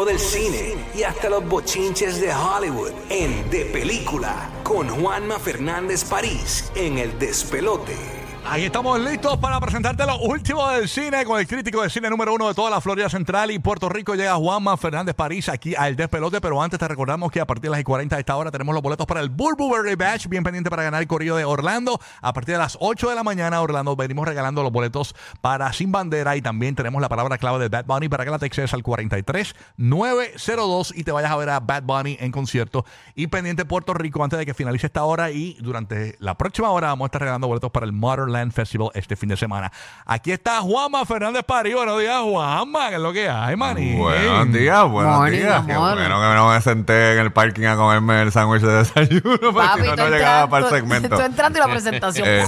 último del cine y hasta los bochinches de Hollywood en De Película con Juanma Fernández París en El Despelote. Aquí estamos listos para presentarte lo último del cine con el crítico de cine número uno de toda la Florida Central y Puerto Rico. Llega Juanma Fernández París aquí al Despelote, pero antes te recordamos que a partir de las 40 de esta hora tenemos los boletos para el Burbu Birthday Bash, bien pendiente para ganar el corrillo de Orlando. A partir de las 8 de la mañana, Orlando, venimos regalando los boletos para Sin Bandera y también tenemos la palabra clave de Bad Bunny para que la textes al 43902 y te vayas a ver a Bad Bunny en concierto. Y pendiente Puerto Rico antes de que finalice esta hora y durante la próxima hora vamos a estar regalando boletos para el Motherland Festival este fin de semana. Aquí está Juanma Fernández París. Buenos días, Juanma. ¿Qué es lo que hay, maní? Buenos días. Qué bueno que no me senté en el parking a comerme el sándwich de desayuno porque papi, no llegaba para el segmento. Estoy entrando y la presentación. Ahí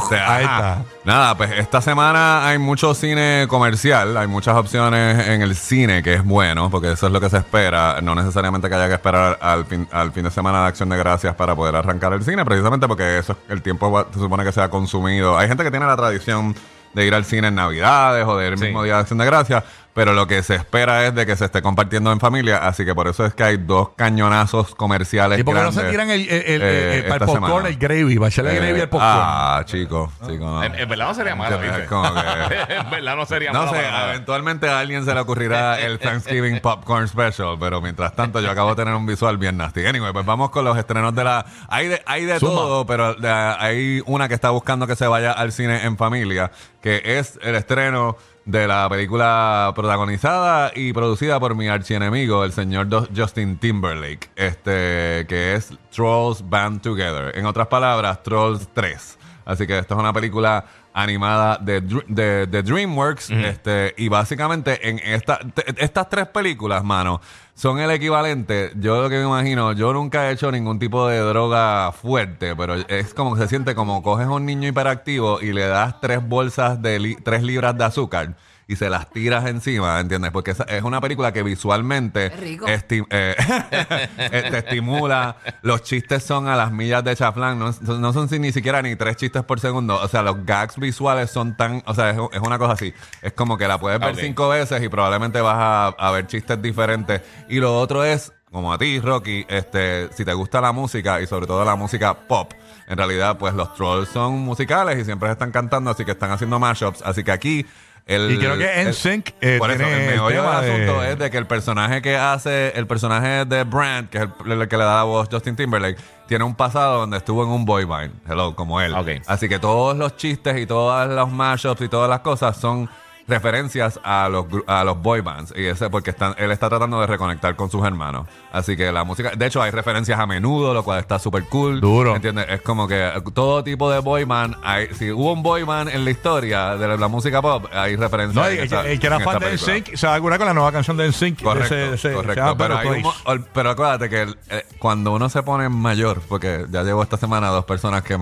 está. Nada, pues esta semana hay mucho cine comercial. Hay muchas opciones en el cine, que es bueno, porque eso es lo que se espera. No necesariamente que haya que esperar al fin de semana de Acción de Gracias para poder arrancar el cine, precisamente porque eso el tiempo se supone que se ha consumido. Hay gente que tiene la tradición de ir al cine en Navidades o del mismo Día de Acción de Gracias, pero lo que se espera es de que se esté compartiendo en familia, así que por eso es que hay dos cañonazos comerciales. ¿Y por qué no se tiran el popcorn, semana? El gravy, para echarle el gravy al popcorn. Ah, chico, no. En verdad no sería malo, ¿viste? En verdad no sería malo. No sé, eventualmente a alguien se le ocurrirá el Thanksgiving Popcorn Special, pero mientras tanto yo acabo de tener un visual bien nasty. Anyway, pues vamos con los estrenos de la... Hay de todo, pero hay una que está buscando que se vaya al cine en familia, que es el estreno de la película protagonizada y producida por mi archienemigo, el señor Justin Timberlake, que es Trolls Band Together. En otras palabras, Trolls 3. Así que esta es una película animada de DreamWorks. Uh-huh. Y básicamente en estas tres películas, mano, son el equivalente. Yo lo que me imagino, yo nunca he hecho ningún tipo de droga fuerte, pero es como que se siente como coges a un niño hiperactivo y le das 3 libras de azúcar y se las tiras encima, ¿entiendes? Porque es una película que visualmente te estimula. Los chistes son a las millas de chaflán. No son ni siquiera ni 3 chistes por segundo. O sea, los gags visuales son tan... O sea, es una cosa así. Es como que la puedes ver 5 veces y probablemente vas a ver chistes diferentes. Y lo otro es, como a ti, Rocky, si te gusta la música y sobre todo la música pop, en realidad, pues los Trolls son musicales y siempre están cantando, así que están haciendo mashups. Así que aquí... y creo que NSYNC por eso el meollo del asunto es de que el personaje de Brand, que es el que le da la voz Justin Timberlake, tiene un pasado donde estuvo en un boy band, como él. Así que todos los chistes y todos los mashups y todas las cosas son referencias a los boy bands, y ese porque él está tratando de reconectar con sus hermanos, así que la música, de hecho hay referencias a menudo, lo cual está súper cool, duro, ¿entiendes? Es como que todo tipo de boy band hay. Si hubo un boy band en la historia de la música pop, hay referencias. No, el que era fan de NSYNC se va a curar con la nueva canción de NSYNC. Correcto, pero acuérdate que cuando uno se pone mayor, porque ya llevo esta semana 2 personas que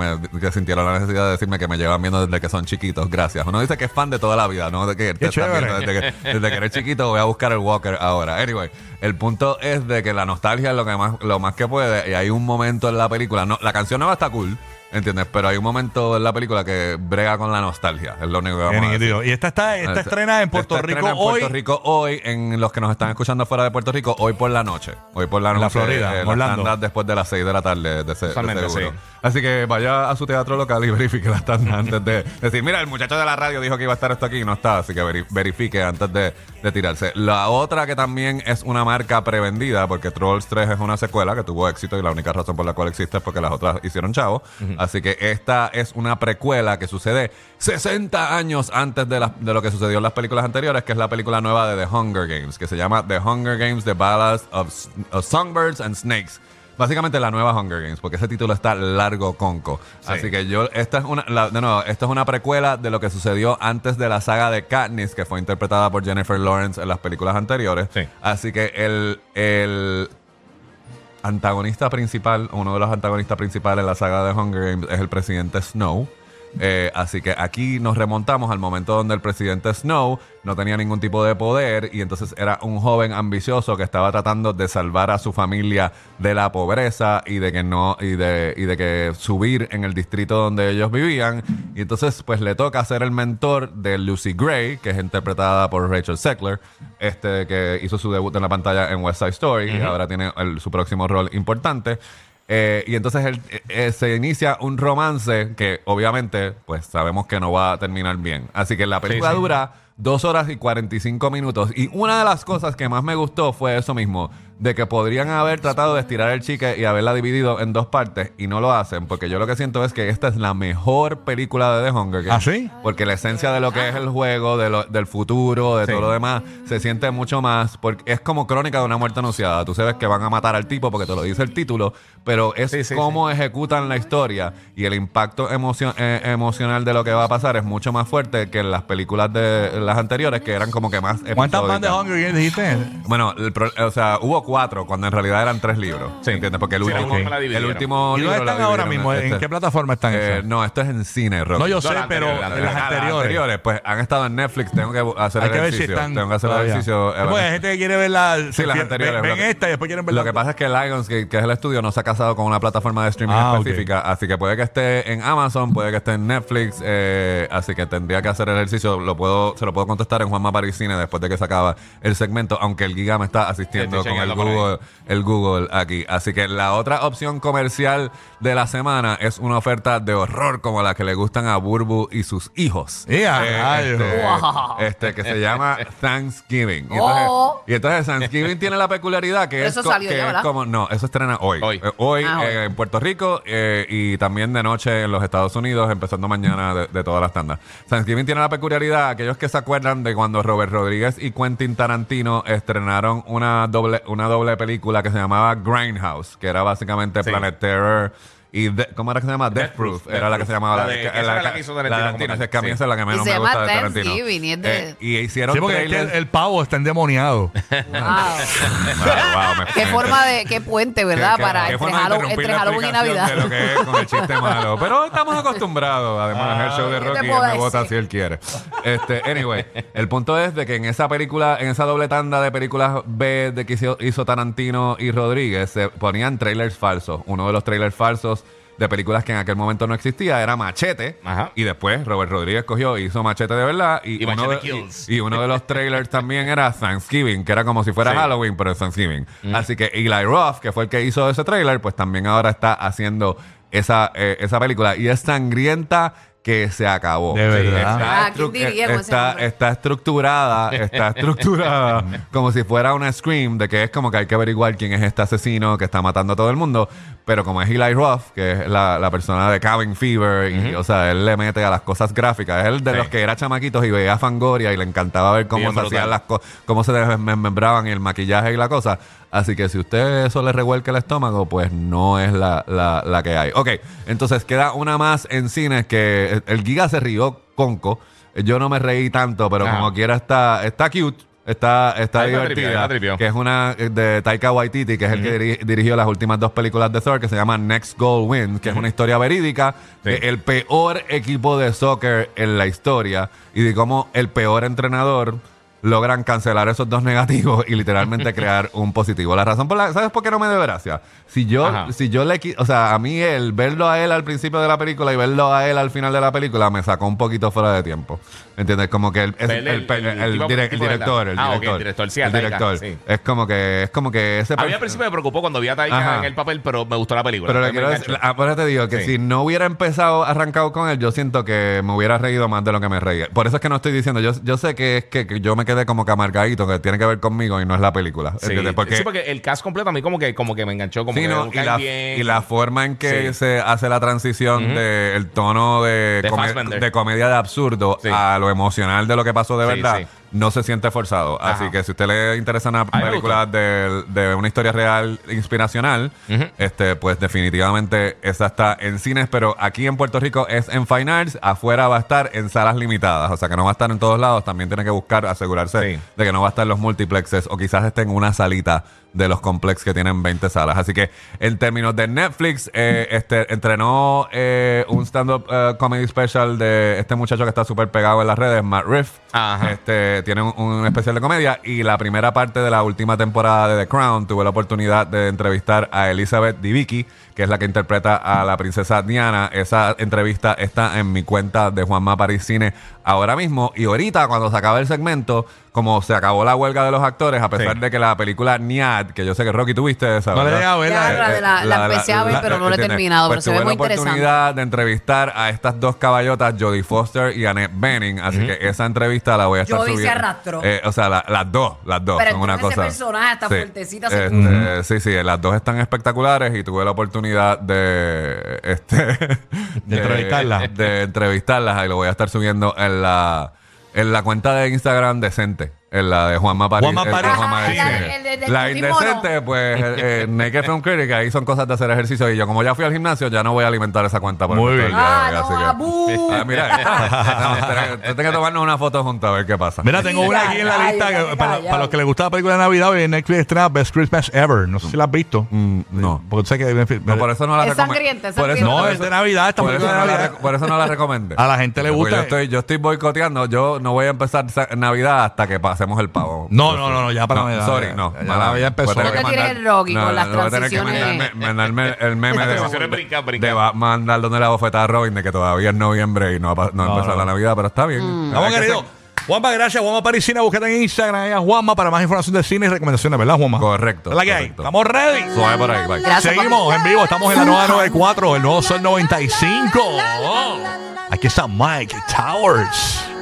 sintieron la necesidad de decirme que me llevan viendo desde que son chiquitos, gracias. Uno dice que es fan de toda la vida, ¿no? Desde que eres chiquito. Voy a buscar el walker ahora. Anyway, el punto es de que la nostalgia es lo más que puede, y hay un momento en la película, no, la canción nueva está cool, ¿entiendes? Pero hay un momento en la película que brega con la nostalgia, es lo único que vamos a decir. Y esta estrena en Puerto Rico hoy, en los que nos están escuchando fuera de Puerto Rico, hoy por la noche. La Florida, Orlando. Después de las 6 de la tarde, de seguro. Sí. Así que vaya a su teatro local y verifique las tandas antes de decir, mira, el muchacho de la radio dijo que iba a estar esto aquí y no está, así que verifique antes de tirarse. La otra que también es una marca prevendida, porque Trolls 3 es una secuela que tuvo éxito y la única razón por la cual existe es porque las otras hicieron chavo. Uh-huh. Así que esta es una precuela que sucede 60 años antes de lo que sucedió en las películas anteriores, que es la película nueva de The Hunger Games, que se llama The Hunger Games: The Ballad of Songbirds and Snakes. Básicamente la nueva Hunger Games, porque ese título está largo conco. Sí. Así que esta es una precuela de lo que sucedió antes de la saga de Katniss, que fue interpretada por Jennifer Lawrence en las películas anteriores. Sí. Así que el antagonista principal, uno de los antagonistas principales en la saga de Hunger Games, es el presidente Snow. Así que aquí nos remontamos al momento donde el presidente Snow no tenía ningún tipo de poder y entonces era un joven ambicioso que estaba tratando de salvar a su familia de la pobreza y de que no y de que subir en el distrito donde ellos vivían, y entonces pues le toca ser el mentor de Lucy Gray, que es interpretada por Rachel Zegler, que hizo su debut en la pantalla en West Side Story, y ahora tiene su próximo rol importante. Y entonces se inicia un romance que obviamente pues sabemos que no va a terminar bien. Así que la película dura 2 horas y 45 minutos. Y una de las cosas que más me gustó fue eso mismo, de que podrían haber tratado de estirar el chicle y haberla dividido en dos partes, y no lo hacen, porque yo lo que siento es que esta es la mejor película de The Hunger Games. ¿Ah, sí? Porque la esencia de lo que es el juego, del futuro, de todo lo demás, se siente mucho más, porque es como Crónica de una muerte anunciada. Tú sabes que van a matar al tipo porque te lo dice el título, pero es cómo ejecutan la historia y el impacto emocional de lo que va a pasar es mucho más fuerte que en las películas de las anteriores, que eran como que más episódicas. ¿Cuántas más de Hunger Games dijiste? Bueno, hubo 4, cuando en realidad eran 3 libros. Sí. ¿Entiendes? Porque el último libro. ¿Y dónde están ahora mismo? ¿En qué plataforma están? No, esto es en cine, Rocky. No, yo sé, pero las anteriores. Pues han estado en Netflix. Tengo que hacer el ejercicio. Tengo que hacer el ejercicio. Pues hay gente que quiere ver las anteriores. Ven esta y después quieren ver la. Lo que pasa es que Lionsgate, que es el estudio, no se ha casado con una plataforma de streaming específica. Así que puede que esté en Amazon, puede que esté en Netflix. Así que tendría que hacer el ejercicio. Se lo puedo contestar en Juanma París Cine después de que se acaba el segmento, aunque el Giga me está asistiendo con el Google aquí. Así que la otra opción comercial de la semana es una oferta de horror como la que le gustan a Burbu y sus hijos. Que se llama Thanksgiving. Y entonces Thanksgiving tiene la peculiaridad que eso estrena hoy en Puerto Rico, y también de noche en los Estados Unidos, empezando mañana de todas las tandas. Thanksgiving tiene la peculiaridad, aquellos que se acuerdan de cuando Robert Rodríguez y Quentin Tarantino estrenaron una doble película que se llamaba Grindhouse, que era básicamente Planet Terror y ¿cómo era que se llama? Death Proof. Era la que se llamaba la que hizo Tarantino. Es que a mí esa es la que menos me gusta de Tarantino. Y hicieron el pavo está endemoniado. Wow. Qué puente, ¿verdad? Para entre Halloween y Navidad. Lo que es con el chiste malo. Pero estamos acostumbrados. Además, el show de Rocky me vota si él quiere. Anyway, el punto es de que en esa película, en esa doble tanda de películas B de que hizo Tarantino y Rodríguez, se ponían trailers falsos. Uno de los trailers falsos de películas que en aquel momento no existía era Machete. Ajá. Y después Robert Rodríguez cogió y hizo Machete de verdad, y uno de los trailers también era Thanksgiving, que era como si fuera Halloween pero es Thanksgiving. Así que Eli Roth, que fue el que hizo ese trailer, pues también ahora está haciendo esa película, y es sangrienta que se acabó. De verdad. Está estructurada como si fuera una Scream, de que es como que hay que averiguar quién es este asesino que está matando a todo el mundo, pero como es Eli Roth, que es la persona de Cabin Fever, y o sea, él le mete a las cosas gráficas. Es el de los que era chamaquitos y veía Fangoria y le encantaba ver cómo se hacían las cosas, cómo se desmembraban y el maquillaje y la cosa. Así que si usted eso le revuelca el estómago, pues no es la que hay. Ok, entonces queda una más en cines, que el Giga se rió conco. Yo no me reí tanto, pero como quiera está cute. Está divertida, que es una de Taika Waititi, que es el que dirigió las últimas 2 películas de Thor, que se llama Next Goal Wins, que es una historia verídica de el peor equipo de soccer en la historia y de cómo el peor entrenador logran cancelar esos 2 negativos y literalmente crear un positivo. La razón por la... ¿Sabes por qué no me dio gracia? Si yo le... O sea, a mí verlo a él al principio de la película y verlo a él al final de la película me sacó un poquito fuera de tiempo. ¿Entiendes? Como que el director. Sí. Es como que ese... A mí al principio me preocupó cuando vi a Taika en el papel, pero me gustó la película. Pero ahora te digo que si no hubiera arrancado con él, yo siento que me hubiera reído más de lo que me reí. Por eso es que no estoy diciendo... Yo sé que es que yo me quedé como que amargadito, que tiene que ver conmigo y no es la película. Sí, porque el cast completo a mí como que me enganchó. Y la forma en que se hace la transición del tono de comedia de absurdo a lo emocional de lo que pasó de verdad. no se siente forzado. Ajá. Así que si a usted le interesan las películas de una historia real inspiracional, pues definitivamente esa está en cines, pero aquí en Puerto Rico es en Fine Arts, afuera va a estar en salas limitadas, o sea que no va a estar en todos lados. También tiene que buscar, asegurarse de que no va a estar en los multiplexes, o quizás esté en una salita de los complexes que tienen 20 salas. Así que en términos de Netflix, entrenó un stand-up comedy special de este muchacho que está súper pegado en las redes, Matt Riff. Ajá. Tiene un especial de comedia, y la primera parte de la última temporada de The Crown tuve la oportunidad de entrevistar a Elizabeth Dibicki, que es la que interpreta a la princesa Diana. Esa entrevista está en mi cuenta de Juanma París Cine ahora mismo, y ahorita cuando se acabe el segmento, como se acabó la huelga de los actores, a pesar de que la película Nyad, que yo sé que Rocky tuviste esa, no le he dejado ver, la empecé a ver pero no la he terminado, pues pero se ve muy interesante. Tuve la oportunidad de entrevistar a estas dos caballotas, Jodie Foster y Annette Bening, así que esa entrevista la voy a estar subiendo. Jodie se arrastró, o sea, las dos pero son una cosa, ese personaje está fuertecita, sí, las dos están espectaculares, y tuve la oportunidad de entrevistarlas, y lo voy a estar subiendo en la cuenta de Instagram decente, en la de Juanma París. La indecente, pues, Naked Film Critic, ahí son cosas de hacer ejercicio. Y yo, como ya fui al gimnasio, ya no voy a alimentar esa cuenta. Muy bien. Mira, tengo que tomarnos una foto junta a ver qué pasa. Mira, tengo una aquí en la lista. Para los que les gusta la película de Navidad, hoy en Netflix estrena Best Christmas Ever. No sé si la has visto. No. Porque sé que... por eso no la recomiendo. No, es de Navidad, esta película de Navidad. Por eso no la recomiendo. A la gente le gusta. Yo estoy boicoteando. Yo no voy a empezar Navidad hasta que pase. Hacemos el pavo. No, ya para Navidad. Sorry, no. Para Navidad empezó. No te tires el Rocky con las transiciones. Mandarme el meme de mandar donde la bofetada a Robin de que todavía es noviembre y no ha empezado la Navidad, pero está bien. Vamos, querido. Juanma, gracias. Juanma París Cine, búsquete en Instagram ahí a Juanma para más información de cine y recomendaciones, ¿verdad, Juanma? Correcto. ¿Verdad que hay? Estamos ready. Suave por ahí, bye. Seguimos en vivo. Estamos en la nueva 94, el nuevo Sol 95. Aquí está Mike Towers.